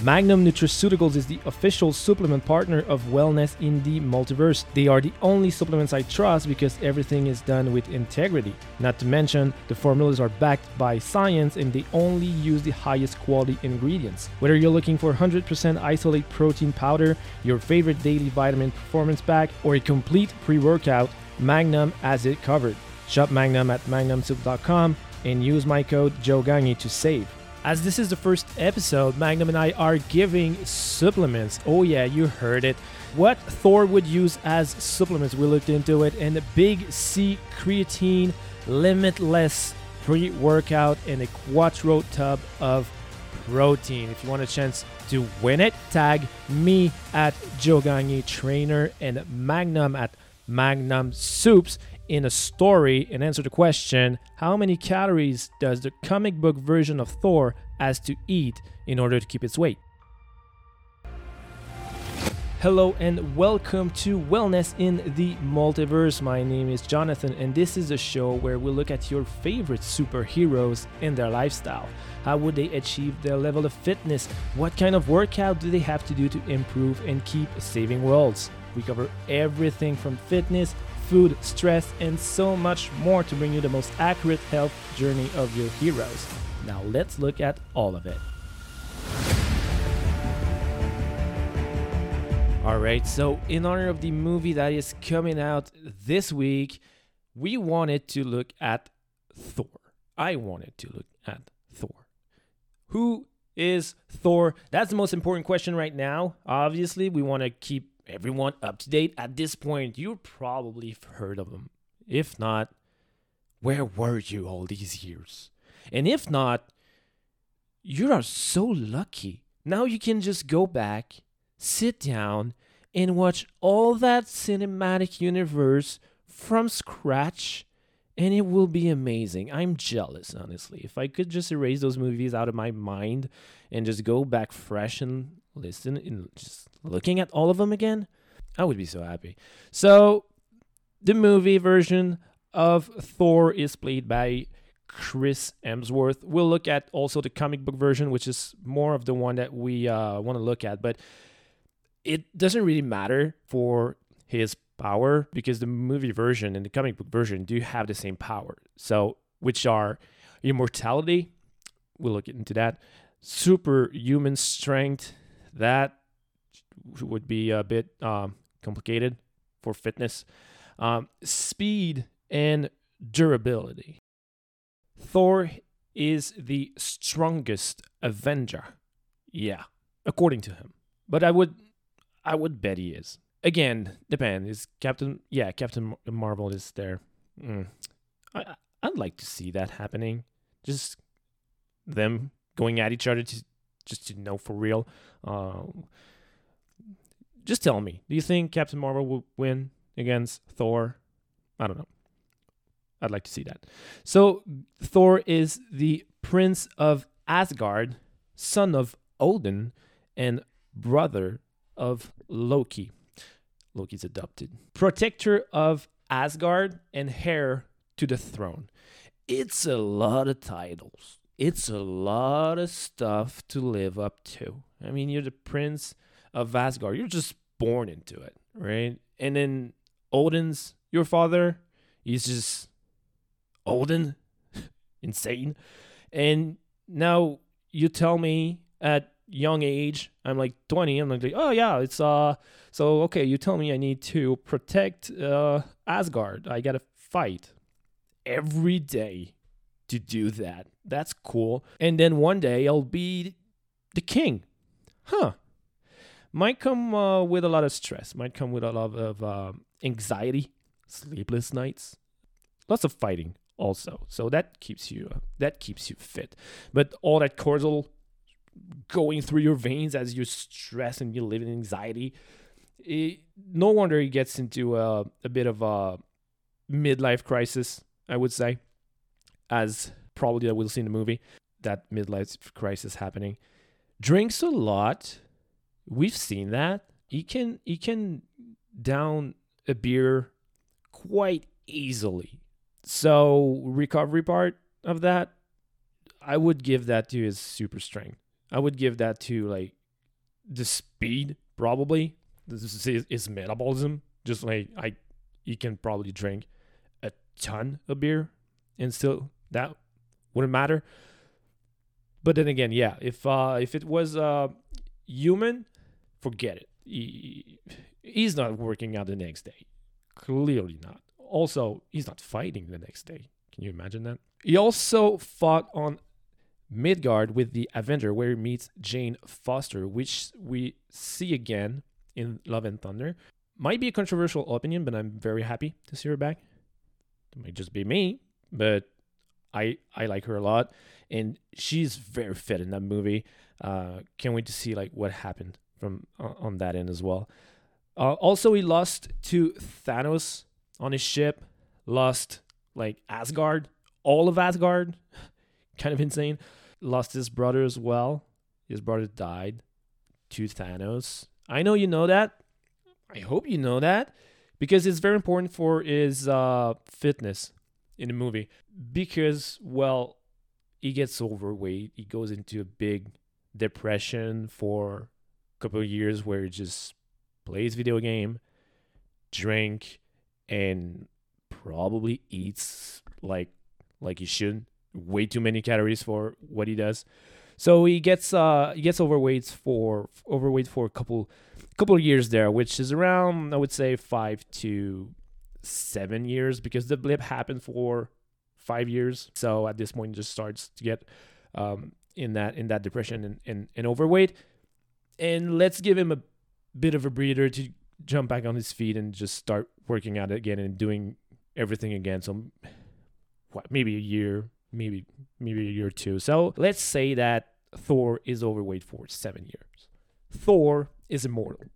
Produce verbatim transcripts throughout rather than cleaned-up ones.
Magnum Nutraceuticals is the official supplement partner of wellness in the multiverse. They are the only supplements I trust because everything is done with integrity. Not to mention, the formulas are backed by science and they only use the highest quality ingredients. Whether you're looking for one hundred percent isolate protein powder, your favorite daily vitamin performance pack, or a complete pre-workout, Magnum has it covered. Shop Magnum at magnum sup dot com and use my code Joe Gagne to save. As this is the first episode, Magnum and I are giving supplements. Oh yeah, you heard it. What Thor would use as supplements. We looked into it, and the Big C creatine, limitless pre-workout, and a quattro tub of protein. If you want a chance to win it, tag me at Joe GagneTrainer and Magnum at Magnum Supps in a story and answer the question, how many calories does the comic book version of Thor has to eat in order to keep its weight? Hello and welcome to Wellness in the Multiverse. My name is Jonathan and this is a show where we look at your favorite superheroes and their lifestyle. How would they achieve their level of fitness? What kind of workout do they have to do to improve and keep saving worlds? We cover everything from fitness, food, stress, and so much more to bring you the most accurate health journey of your heroes. Now let's look at all of it. Alright, so in honor of the movie that is coming out this week, we wanted to look at Thor. I wanted to look at Thor. Who is Thor? That's the most important question right now. Obviously, we want to keep everyone up to date. At this point, you probably have heard of him. If not, where were you all these years? And if not, you are so lucky. Now you can just go back, sit down, and watch all that cinematic universe from scratch, and it will be amazing. I'm jealous, honestly. If I could just erase those movies out of my mind and just go back fresh and listen and just looking at all of them again, I would be so happy. So the movie version of Thor is played by Chris Hemsworth. We'll look at also the comic book version, which is more of the one that we uh, want to look at, but it doesn't really matter for his power because the movie version and the comic book version do have the same power, so which are immortality, we'll look into that, superhuman strength, that would be a bit um, complicated for fitness, um, speed, and durability. Thor is the strongest Avenger, yeah, according to him. But I would, I would bet he is. Again, depends. Is Captain? Yeah, Captain Marvel is there. Mm. I, I'd like to see that happening. Just them going at each other to. Just to know for real. Uh, just tell me. Do you think Captain Marvel will win against Thor? I don't know. I'd like to see that. So Thor is the prince of Asgard, son of Odin, and brother of Loki. Loki's adopted. Protector of Asgard and heir to the throne. It's a lot of titles. It's a lot of stuff to live up to. I mean, you're the prince of Asgard. You're just born into it, right? And then Odin's your father. He's just Odin. Insane. And now you tell me at young age, I'm like twenty, I'm like, oh yeah, it's, uh, so okay, you tell me I need to protect uh, Asgard. I gotta fight every day to do that. That's cool. And then one day I'll be the king. Huh. Might come uh, with a lot of stress. Might come with a lot of uh, anxiety, sleepless nights, lots of fighting also. So that keeps you uh, that keeps you fit. But all that cortisol going through your veins as you stress and you live in anxiety, it, no wonder he gets into a, a bit of a midlife crisis, I would say. As probably that we'll see in the movie, that midlife crisis happening. Drinks a lot. We've seen that. He can he can down a beer quite easily. So recovery part of that, I would give that to his super strength. I would give that to like the speed probably. This is his metabolism. Just like I, you can probably drink a ton of beer and still that wouldn't matter. But then again, yeah, if uh, if it was uh, human, forget it. He, he's not working out the next day. Clearly not. Also, he's not fighting the next day. Can you imagine that? He also fought on Midgard with the Avenger, where he meets Jane Foster, which we see again in Love and Thunder. Might be a controversial opinion, but I'm very happy to see her back. It might just be me, but I I like her a lot, and she's very fit in that movie. Uh, can't wait to see like what happened from on that end as well. Uh, also, he lost to Thanos on his ship. Lost like Asgard, all of Asgard. Kind of insane. Lost his brother as well. His brother died to Thanos. I know you know that. I hope you know that, because it's very important for his uh, fitness in the movie. Because, well, he gets overweight. He goes into a big depression for a couple of years where he just plays video game, drink, and probably eats like like he should. Way too many calories for what he does. So he gets uh he gets overweight for overweight for a couple couple of years there, which is around, I would say, five to seven years because the blip happened for five years. So at this point, he just starts to get um in that in that depression and, and, and overweight. And let's give him a bit of a breather to jump back on his feet and just start working out again and doing everything again. So what, maybe a year. Maybe maybe a year or two. So let's say that Thor is overweight for seven years. Thor is immortal.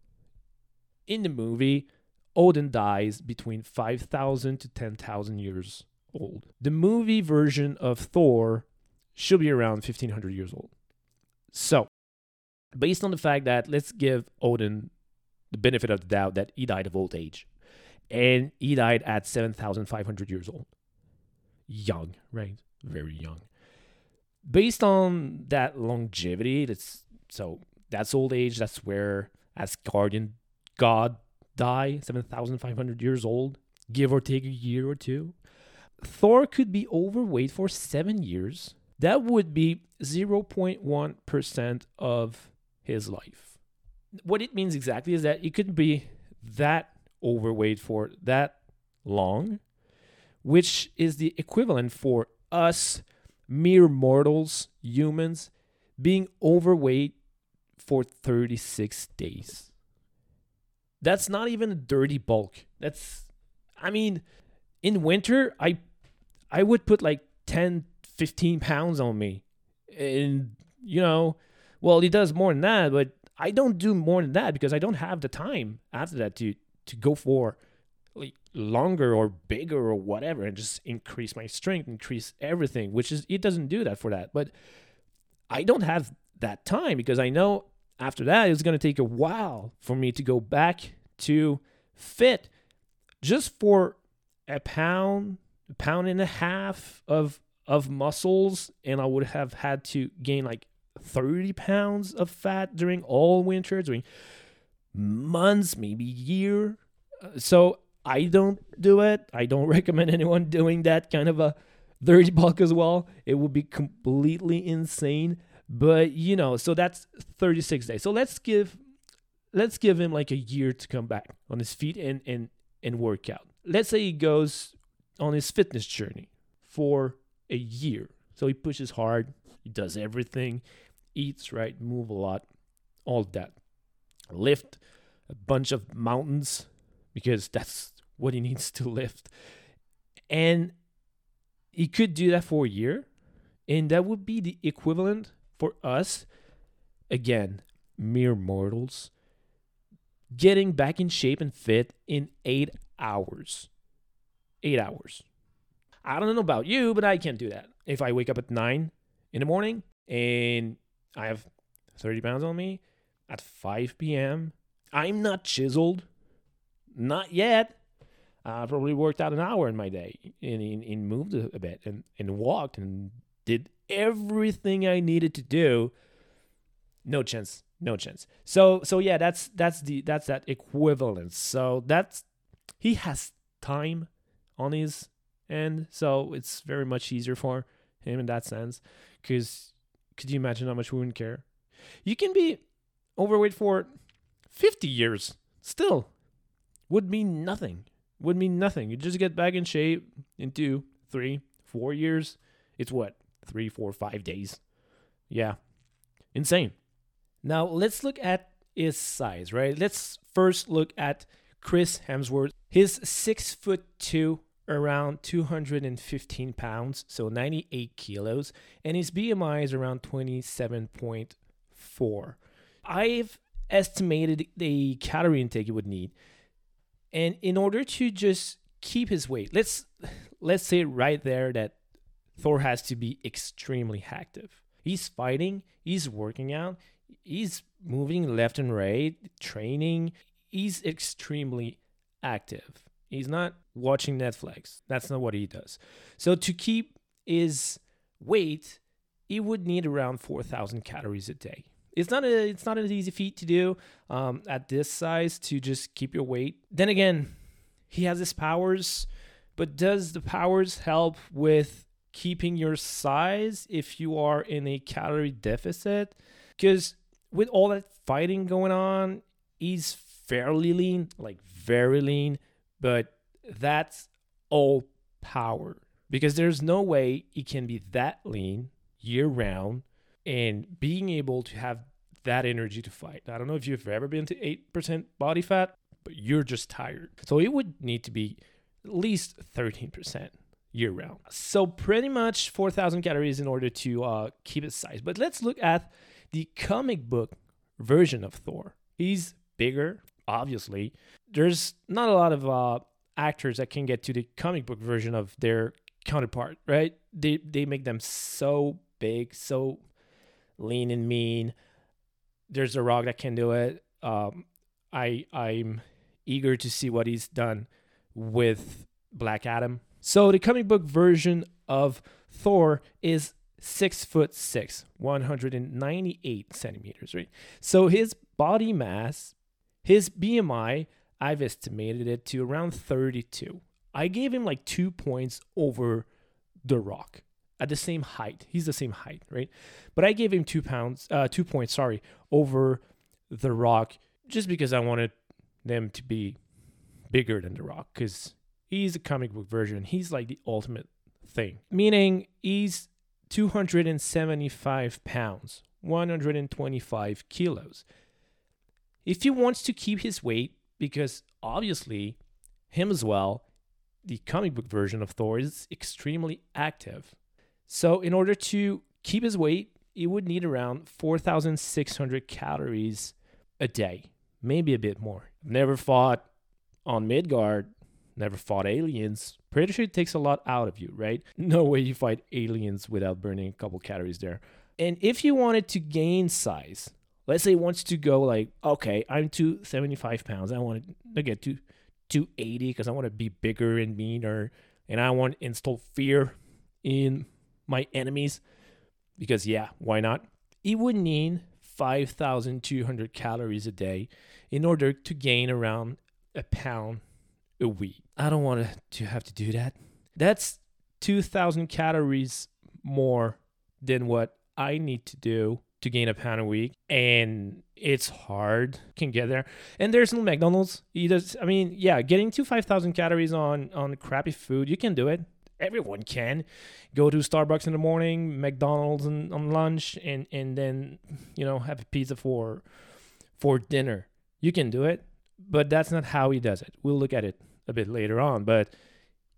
In the movie, Odin dies between five thousand to ten thousand years old. The movie version of Thor should be around fifteen hundred years old. So, based on the fact that let's give Odin the benefit of the doubt that he died of old age. And he died at seven thousand five hundred years old. Young, right? Very young. Based on that longevity, that's so that's old age. That's where Asgardian god die, seven thousand five hundred years old, give or take a year or two. Thor could be overweight for seven years. That would be zero point one percent of his life. What it means exactly is that he could be that overweight for that long, which is the equivalent for us, mere mortals, humans, being overweight for thirty-six days. That's not even a dirty bulk. That's, I mean, in winter, I I would put like ten, fifteen pounds on me. And, you know, well, he does more than that, but I don't do more than that because I don't have the time after that to, to go for like longer or bigger or whatever and just increase my strength, increase everything, which is, it doesn't do that for that. But I don't have that time because I know after that it's going to take a while for me to go back to fit just for a pound, a pound and a half of of muscles, and I would have had to gain like thirty pounds of fat during all winter, during months, maybe year. So I don't do it. I don't recommend anyone doing that kind of a dirty bulk as well. It would be completely insane. But, you know, so that's thirty-six days. So let's give let's give him like a year to come back on his feet and, and, and work out. Let's say he goes on his fitness journey for a year. So he pushes hard. He does everything. Eats right. Move a lot. All that. Lift a bunch of mountains because that's what he needs to lift. And he could do that for a year. And that would be the equivalent for us, again, mere mortals, getting back in shape and fit in eight hours. Eight hours. I don't know about you, but I can't do that. If I wake up at nine in the morning and I have thirty pounds on me at five p.m., I'm not chiseled. Not yet. I uh, probably worked out an hour in my day and, and, and moved a bit and, and walked and did everything I needed to do No chance. No chance. So so yeah, that's that's the that's that equivalence. So that's he has time on his end, so it's very much easier for him in that sense. Because could you imagine how much we wouldn't care? You can be overweight for fifty years still. Would mean nothing. Would mean nothing. You just get back in shape in two, three, four years. It's what? Three, four, five days. Yeah. Insane. Now, let's look at his size, right? Let's first look at Chris Hemsworth. He's six foot two, around two hundred fifteen pounds, so ninety-eight kilos, and his B M I is around twenty-seven point four. I've estimated the calorie intake he would need, and in order to just keep his weight, let's let's say right there that Thor has to be extremely active. He's fighting, he's working out, he's moving left and right, training. He's extremely active. He's not watching Netflix. That's not what he does. So to keep his weight, he would need around four thousand calories a day. It's not a, it's not an easy feat to do um, at this size to just keep your weight. Then again, he has his powers, but does the powers help with keeping your size if you are in a calorie deficit? Because with all that fighting going on, he's fairly lean, like very lean, but that's all power, because there's no way he can be that lean year round and being able to have that energy to fight. I don't know if you've ever been to eight percent body fat, but you're just tired. So it would need to be at least thirteen percent year round. So pretty much four thousand calories in order to uh, keep his size. But let's look at the comic book version of Thor. He's bigger, obviously. There's not a lot of uh, actors that can get to the comic book version of their counterpart, right? They they make them so big, so lean and mean. There's The Rock that can do it. Um, I I'm eager to see what he's done with Black Adam. So the comic book version of Thor is six foot six, one hundred ninety-eight centimeters, right? So his body mass, his B M I, I've estimated it to around thirty-two. I gave him like two points over The Rock at the same height. He's the same height, right? But I gave him two pounds, uh, two points, sorry, over The Rock just because I wanted them to be bigger than The Rock because he's a comic book version. He's like the ultimate thing, meaning he's two hundred seventy-five pounds, one hundred twenty-five kilos. If he wants to keep his weight, because obviously him as well, the comic book version of Thor is extremely active. So in order to keep his weight, he would need around four thousand six hundred calories a day, maybe a bit more. Never fought on Midgard, never fought aliens. Pretty sure it takes a lot out of you, right? No way you fight aliens without burning a couple calories there. And if you wanted to gain size, let's say wants to go like, okay, I'm two hundred seventy-five pounds. I want to get to two hundred eighty because I want to be bigger and meaner. And I want to instill fear in my enemies because, yeah, why not? It would need five thousand two hundred calories a day in order to gain around a pound a week. I don't want to have to do that. That's two thousand calories more than what I need to do to gain a pound a week, and it's hard. Can get there, and there's no McDonald's. He does. I mean, yeah, getting to five thousand calories on on crappy food, you can do it. Everyone can go to Starbucks in the morning, McDonald's in, on lunch, and and then you know have a pizza for for dinner. You can do it, but that's not how he does it. We'll look at it a bit later on. But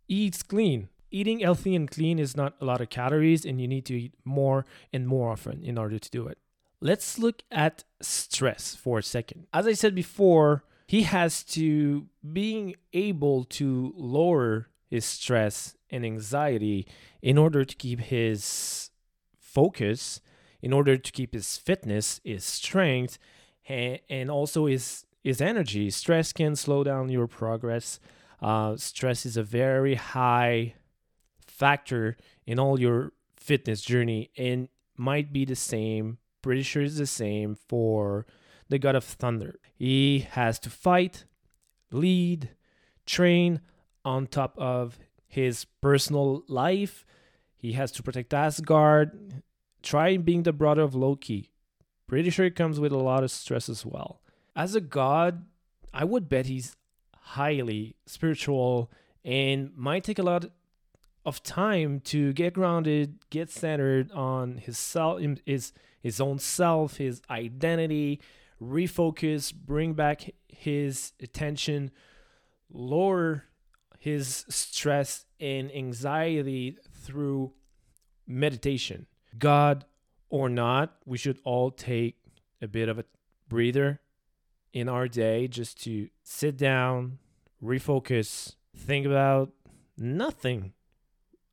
he eats clean. Eating healthy and clean is not a lot of calories, and you need to eat more and more often in order to do it. Let's look at stress for a second. As I said before, he has to being able to lower his stress and anxiety in order to keep his focus, in order to keep his fitness, his strength, and also his, his energy. Stress can slow down your progress. Uh, stress is a very high factor in all your fitness journey and might be the same pretty sure it's the same for the god of thunder. He has to fight, lead, train on top of his personal life. He has to protect Asgard, try being the brother of Loki. Pretty sure it comes with a lot of stress as well. As a god, I would bet he's highly spiritual and might take a lot of time to get grounded, get centered on his self, his, his own self, his identity, refocus, bring back his attention, lower his stress and anxiety through meditation. God or not, we should all take a bit of a breather in our day just to sit down, refocus, think about nothing.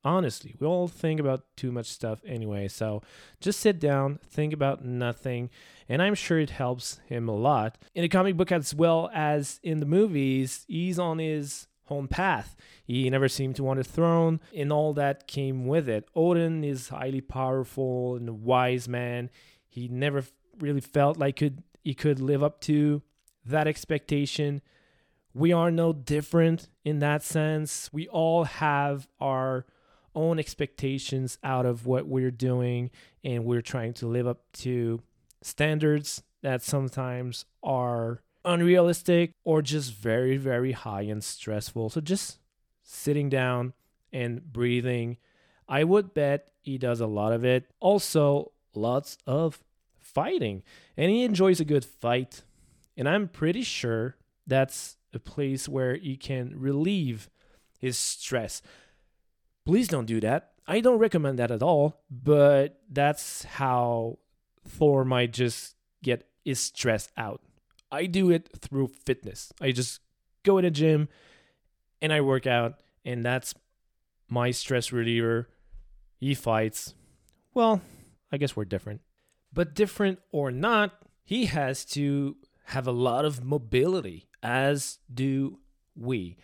Honestly, we all think about too much stuff anyway, so just sit down, think about nothing, and I'm sure it helps him a lot. In the comic book as well as in the movies, he's on his home path. He never seemed to want a throne, and all that came with it. Odin is highly powerful and a wise man. He never really felt like could he could live up to that expectation. We are no different in that sense. We all have our own expectations out of what we're doing, and we're trying to live up to standards that sometimes are unrealistic or just very, very high and stressful. So just sitting down and breathing, I would bet he does a lot of it. Also, lots of fighting, and he enjoys a good fight, and I'm pretty sure that's a place where he can relieve his stress. Please don't do that. I don't recommend that at all, but that's how Thor might just get his stress out. I do it through fitness. I just go in a gym and I work out, and that's my stress reliever. He fights. Well, I guess we're different. But different or not, he has to have a lot of mobility, as do we.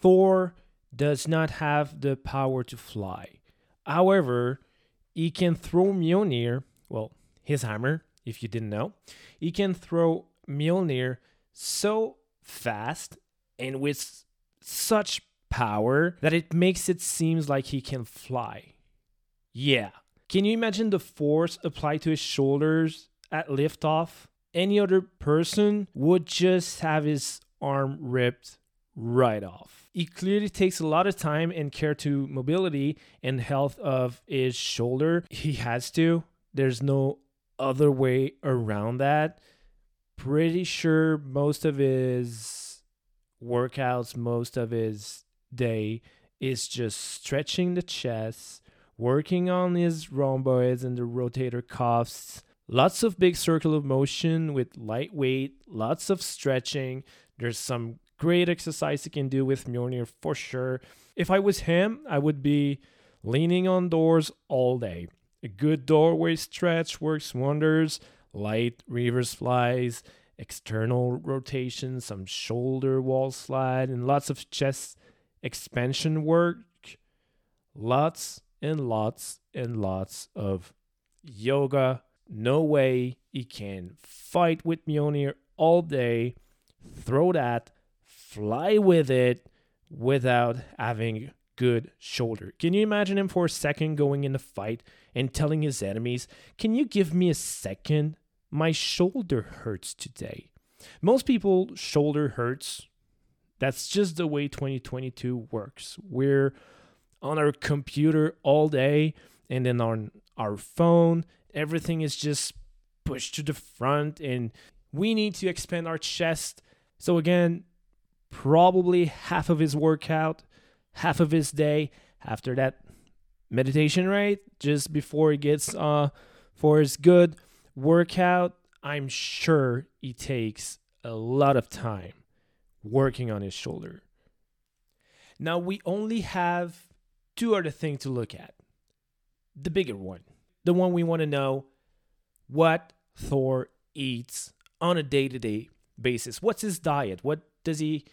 Thor does not have the power to fly. However, he can throw Mjolnir, well, his hammer, if you didn't know. He can throw Mjolnir so fast and with such power that it makes it seem like he can fly. Yeah. Can you imagine the force applied to his shoulders at liftoff? Any other person would just have his arm ripped right off. He clearly takes a lot of time and care to mobility and health of his shoulder. He has to. There's no other way around that. Pretty sure most of his workouts, most of his day is just stretching the chest, working on his rhomboids and the rotator cuffs. Lots of big circle of motion with light weight, lots of stretching. There's some great exercise you can do with Mjolnir for sure. If I was him, I would be leaning on doors all day. A good doorway stretch works wonders. Light reverse flies, external rotation, some shoulder wall slide, and lots of chest expansion work. Lots and lots and lots of yoga. No way he can fight with Mjolnir all day, throw that, fly with it without having good shoulder. Can you imagine him for a second going in a fight and telling his enemies, "Can you give me a second? My shoulder hurts today." Most people, shoulder hurts. That's just the way twenty twenty-two works. We're on our computer all day and then on our phone. Everything is just pushed to the front, and we need to expand our chest. So again, probably half of his workout, half of his day after that meditation, right? Just before he gets uh, for his good workout, I'm sure he takes a lot of time working on his shoulder. Now, we only have two other things to look at. The bigger one. The one we want to know, what Thor eats on a day-to-day basis. What's his diet? What does he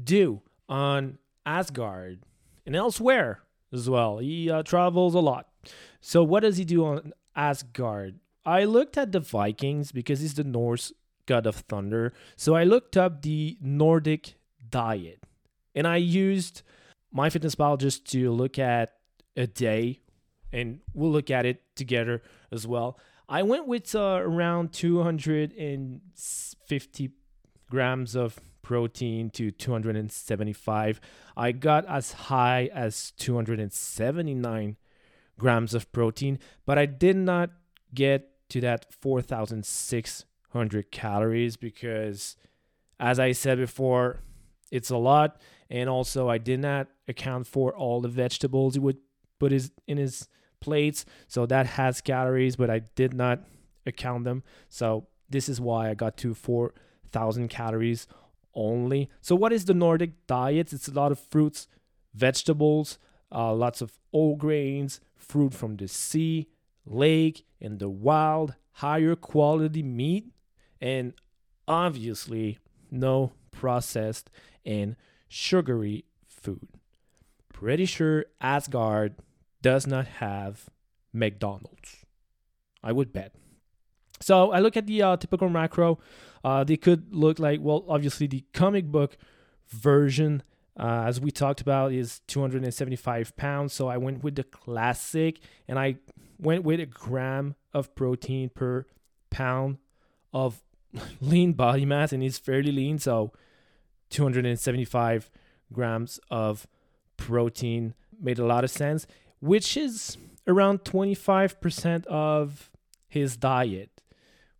do on Asgard and elsewhere as well? He uh, travels a lot. So what does he do on Asgard? I looked at the Vikings because he's the Norse god of thunder. So I looked up the Nordic diet and I used MyFitnessPal just to look at a day, and we'll look at it together as well. I went with uh, around two hundred fifty grams of protein to two hundred seventy-five. I got as high as two hundred seventy-nine grams of protein, but I did not get to that four thousand six hundred calories because, as I said before, it's a lot. And also I did not account for all the vegetables he would put his, in his plates. So that has calories, but I did not account them. So this is why I got to four thousand calories only. So what is the Nordic diet? It's a lot of fruits, vegetables, uh, lots of whole grains, fruit from the sea, lake, and the wild, higher quality meat, and obviously no processed and sugary food. Pretty sure Asgard does not have McDonald's, I would bet. So I look at the uh, typical macro. Uh, they could look like, well, obviously the comic book version, uh, as we talked about, is two hundred seventy-five pounds. So I went with the classic, and I went with a gram of protein per pound of lean body mass, and it's fairly lean, so two hundred seventy-five grams of protein made a lot of sense, which is around twenty-five percent of his diet,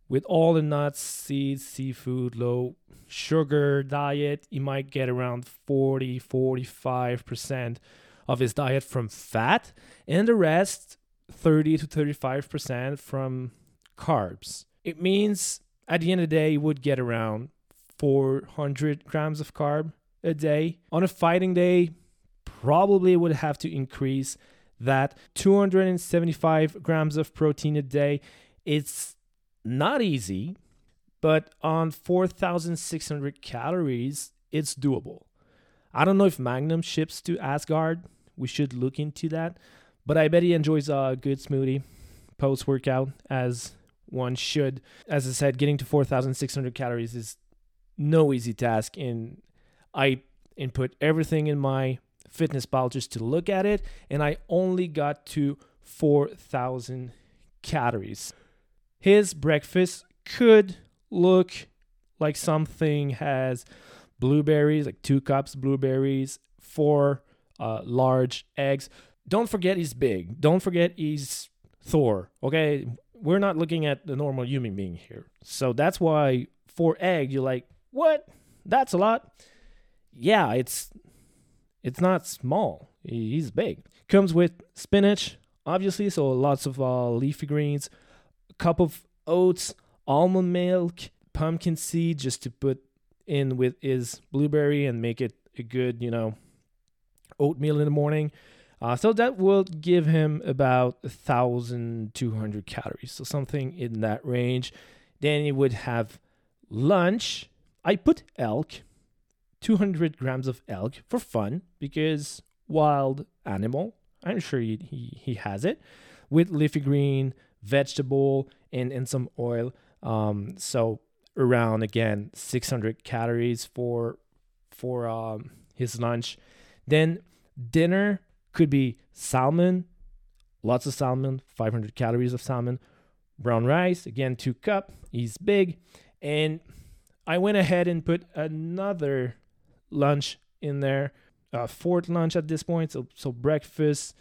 with all the nuts, seeds, seafood, low sugar diet. He might get around forty, forty-five percent of his diet from fat, and the rest thirty to thirty-five percent from carbs. It means at the end of the day, he would get around four hundred grams of carb a day. On a fighting day, probably would have to increase that. Two hundred seventy-five grams of protein a day, it's not easy, but on four thousand six hundred calories, it's doable. I don't know if Magnum ships to Asgard. We should look into that, but I bet he enjoys a good smoothie post-workout, as one should. As I said, getting to four thousand six hundred calories is no easy task, and I input everything in my fitness pal just to look at it, and I only got to four thousand calories. His breakfast could look like something has blueberries, like two cups blueberries, four uh, large eggs. Don't forget he's big. Don't forget he's Thor, okay? We're not looking at the normal human being here. So that's why for egg, you're like, what? That's a lot. Yeah, it's it's not small. He's big. Comes with spinach, obviously, so lots of uh, leafy greens, a cup of oats, almond milk, pumpkin seed, just to put in with his blueberry and make it a good, you know, oatmeal in the morning. Uh, so that will give him about one thousand two hundred calories, so something in that range. Then he would have lunch. I put elk, two hundred grams of elk for fun, because wild animal, I'm sure he, he, he has it, with leafy green, vegetable, and, and some oil. Um, so around, again, six hundred calories for, for um, his lunch. Then dinner could be salmon, lots of salmon, five hundred calories of salmon, brown rice, again, two cup, he's big. And I went ahead and put another lunch in there, uh, fourth lunch at this point. So, so breakfast,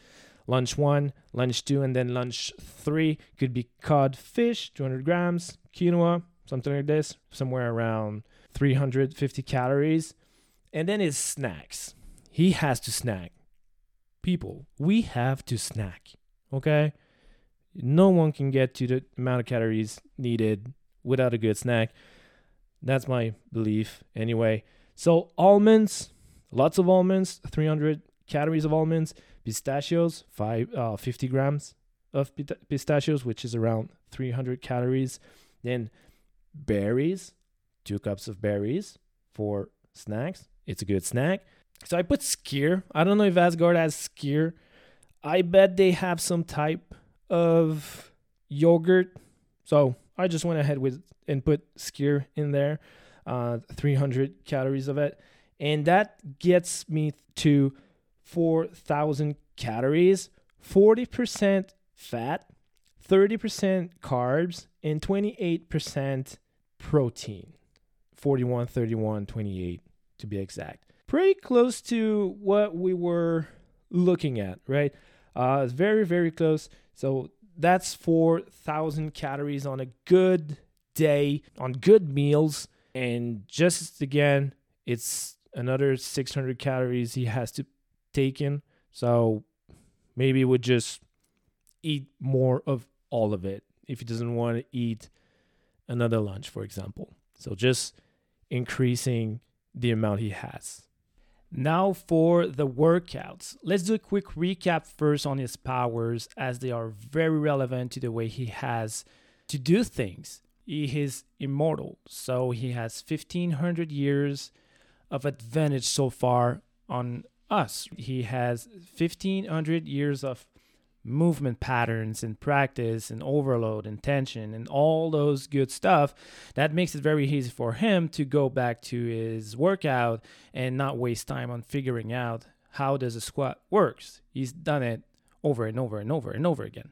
lunch one, lunch two, and then lunch three could be cod fish, two hundred grams, quinoa, something like this, somewhere around three hundred fifty calories. And then his snacks. He has to snack. People, we have to snack, okay? No one can get to the amount of calories needed without a good snack. That's my belief anyway. So almonds, lots of almonds, three hundred calories of almonds. Pistachios, five, uh, fifty grams of pistachios, which is around three hundred calories. Then berries, two cups of berries for snacks. It's a good snack. So I put skyr. I don't know if Asgard has skyr. I bet they have some type of yogurt So I just went ahead with and put skyr in there, uh, three hundred calories of it. And that gets me to four thousand calories, forty percent fat, thirty percent carbs, and twenty-eight percent protein. forty-one, thirty-one, twenty-eight to be exact. Pretty close to what we were looking at, right? Uh, it's very, very close. So that's four thousand calories on a good day, on good meals. And just again, it's another six hundred calories he has to take in. So maybe we just eat more of all of it if he doesn't want to eat another lunch, for example. So just increasing the amount he has. Now for the workouts. Let's do a quick recap first on his powers, as they are very relevant to the way he has to do things. He is immortal, so he has fifteen hundred years of advantage so far on us. He has fifteen hundred years of movement patterns and practice and overload and tension and all those good stuff that makes it very easy for him to go back to his workout and not waste time on figuring out how does a squat works. He's done it over and over and over and over again.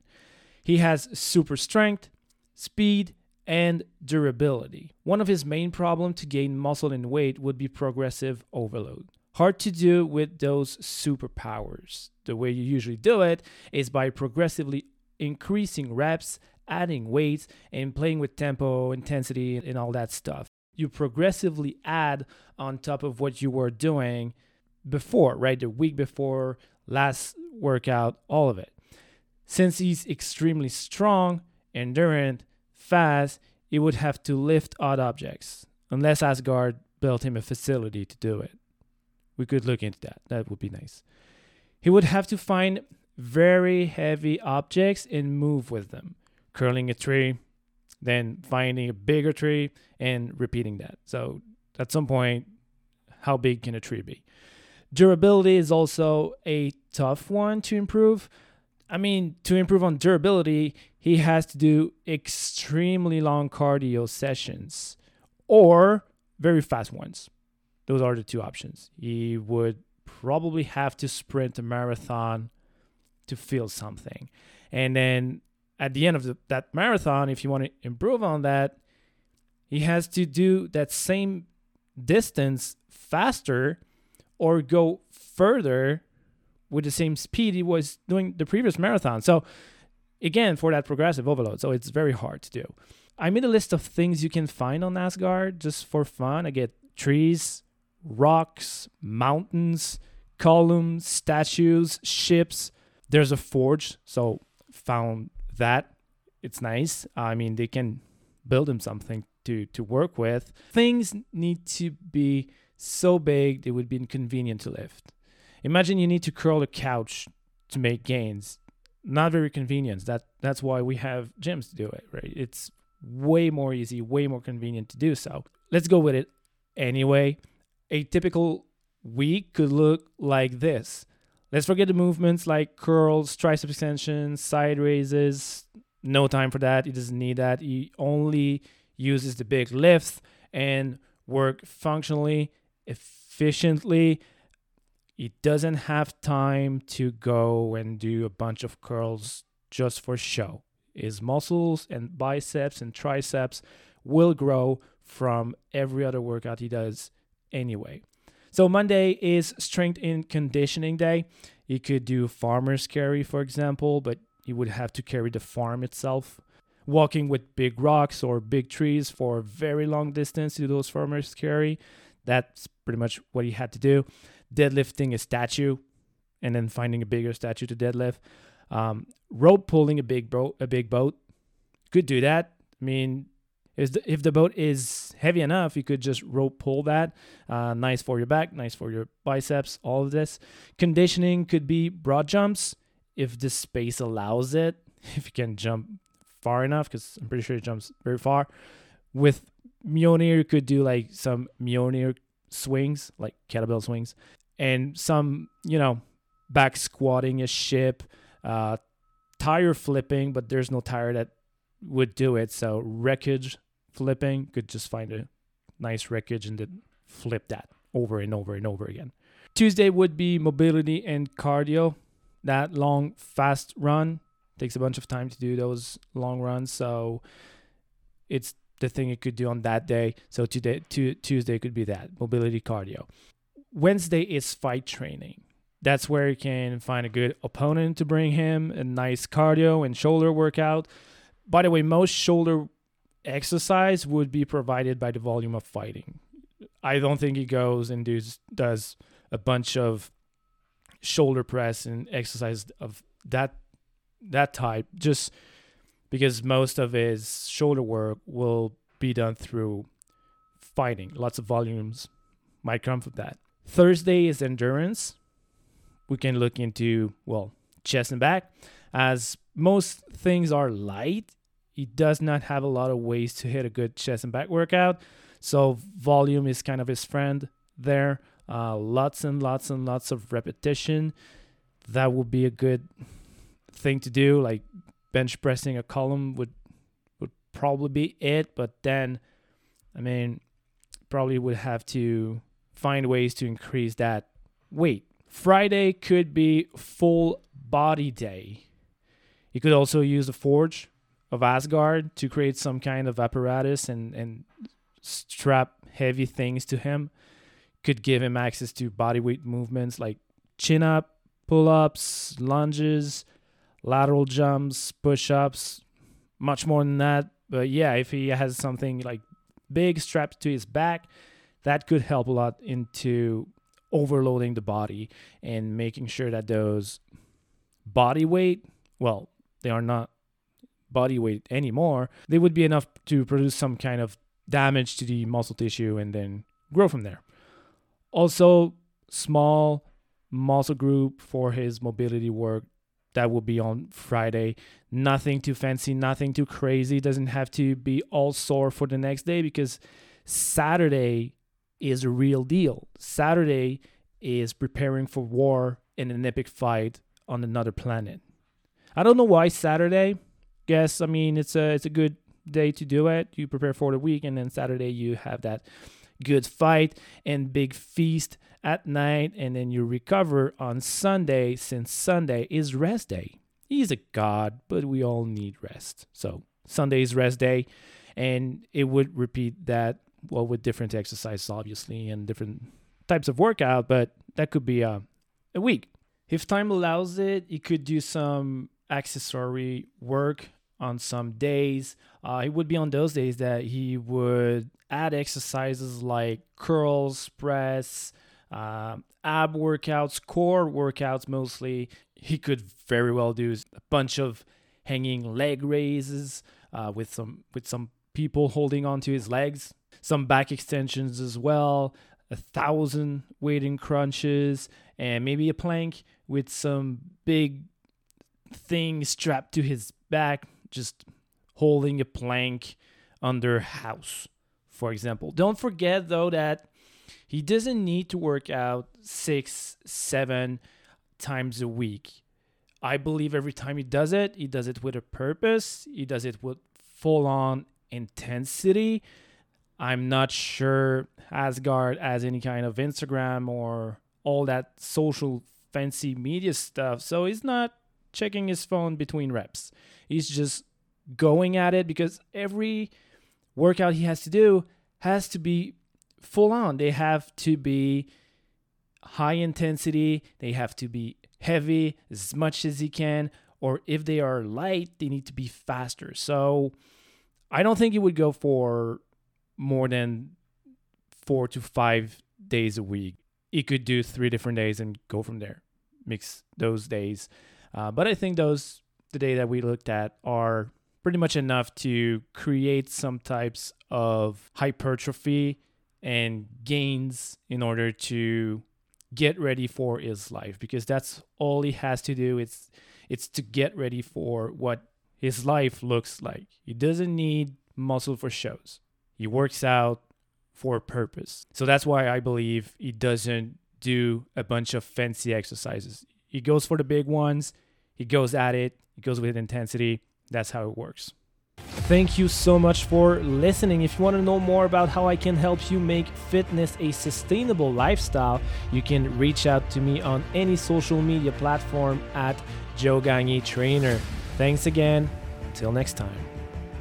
He has super strength, speed, and durability. One of his main problems to gain muscle and weight would be progressive overload. Hard to do with those superpowers. The way you usually do it is by progressively increasing reps, adding weights, and playing with tempo, intensity, and all that stuff. You progressively add on top of what you were doing before, right? The week before, last workout, all of it. Since he's extremely strong, endurant, fast, he would have to lift odd objects, unless Asgard built him a facility to do it. We could look into that. That would be nice. He would have to find very heavy objects and move with them. Curling a tree, then finding a bigger tree and repeating that. So at some point, how big can a tree be? Durability is also a tough one to improve. I mean, to improve on durability, he has to do extremely long cardio sessions or very fast ones. Those are the two options. He would probably have to sprint a marathon to feel something. And then at the end of the, that marathon, if you want to improve on that, he has to do that same distance faster or go further with the same speed he was doing the previous marathon. So again, for that progressive overload. So it's very hard to do. I made a list of things you can find on Asgard just for fun. I get trees, rocks, mountains, columns, statues, ships. There's a forge, so found that. It's nice. I mean, they can build him something to, to work with. Things need to be so big they would be inconvenient to lift. Imagine you need to curl a couch to make gains. Not very convenient. That, that's why we have gyms to do it, right? It's way more easy, way more convenient to do so. Let's go with it anyway. A typical week could look like this. Let's forget the movements like curls, tricep extensions, side raises. No time for that. He doesn't need that. He only uses the big lifts and work functionally, efficiently. He doesn't have time to go and do a bunch of curls just for show. His muscles and biceps and triceps will grow from every other workout he does anyway. So Monday is strength and conditioning day. He could do farmer's carry, for example, but he would have to carry the farm itself. Walking with big rocks or big trees for a very long distance to those farmer's carry. That's pretty much what he had to do. Deadlifting a statue and then finding a bigger statue to deadlift. Um, rope pulling a big boat, a big boat. Could do that. I mean, If the, if the boat is heavy enough, you could just rope pull that. Uh, nice for your back, nice for your biceps, all of this. Conditioning could be broad jumps, if the space allows it, if you can jump far enough, because I'm pretty sure it jumps very far. With Mjolnir, you could do like some Mjolnir swings, like kettlebell swings, and some, you know, back squatting a ship, uh, tire flipping, but there's no tire that would do it. So wreckage flipping, could just find a nice wreckage and then flip that over and over and over again. Tuesday would be mobility and cardio. That long, fast run takes a bunch of time to do those long runs. So it's the thing you could do on that day. So today, t- Tuesday could be that, mobility, cardio. Wednesday is fight training. That's where you can find a good opponent to bring him, a nice cardio and shoulder workout. By the way, most shoulder exercise would be provided by the volume of fighting. I don't think he goes and does, does a bunch of shoulder press and exercise of that that type, just because most of his shoulder work will be done through fighting. Lots of volumes might come from that. Thursday is endurance. We can look into, well, chest and back. As most things are light, he does not have a lot of ways to hit a good chest and back workout. So volume is kind of his friend there. Uh, lots and lots and lots of repetition. That would be a good thing to do. Like bench pressing a column would would probably be it. But then, I mean, probably would have to find ways to increase that weight. Friday could be full body day. You could also use the forge of Asgard to create some kind of apparatus and, and strap heavy things to him. Could give him access to body weight movements like chin-up, pull-ups, lunges, lateral jumps, push-ups, much more than that. But yeah, if he has something like big strapped to his back, that could help a lot into overloading the body and making sure that those body weight, well, they are not body weight anymore. They would be enough to produce some kind of damage to the muscle tissue and then grow from there. Also, small muscle group for his mobility work. That will be on Friday. Nothing too fancy, nothing too crazy. Doesn't have to be all sore for the next day because Saturday is a real deal. Saturday is preparing for war in an epic fight on another planet. I don't know why Saturday. Guess, I mean, it's a, it's a good day to do it. You prepare for the week and then Saturday you have that good fight and big feast at night, and then you recover on Sunday since Sunday is rest day. He's a god, but we all need rest. So Sunday is rest day, and it would repeat that, well, with different exercises obviously and different types of workout, but that could be a, a week. If time allows it, you could do some accessory work on some days. Uh, it would be on those days that he would add exercises like curls, press, uh, ab workouts, core workouts mostly. He could very well do a bunch of hanging leg raises uh, with some with some people holding onto his legs, some back extensions as well, a thousand weighted crunches, and maybe a plank with some big thing strapped to his back, just holding a plank under house, for example. Don't forget, though, that he doesn't need to work out six, seven times a week. I believe every time he does it, he does it with a purpose. He does it with full-on intensity. I'm not sure Asgard has any kind of Instagram or all that social fancy media stuff, so he's not checking his phone between reps. He's just going at it because every workout he has to do has to be full on. They have to be high intensity. They have to be heavy as much as he can. Or if they are light, they need to be faster. So I don't think he would go for more than four to five days a week. He could do three different days and go from there. Mix those days. Uh, but I think those, the day that we looked at, are pretty much enough to create some types of hypertrophy and gains in order to get ready for his life, because that's all he has to do. It's it's to get ready for what his life looks like. He doesn't need muscle for shows. He works out for a purpose. So that's why I believe he doesn't do a bunch of fancy exercises. He goes for the big ones. He goes at it. He goes with intensity. That's how it works. Thank you so much for listening. If you want to know more about how I can help you make fitness a sustainable lifestyle, you can reach out to me on any social media platform at Joe GagneTrainer. Thanks again. Till next time.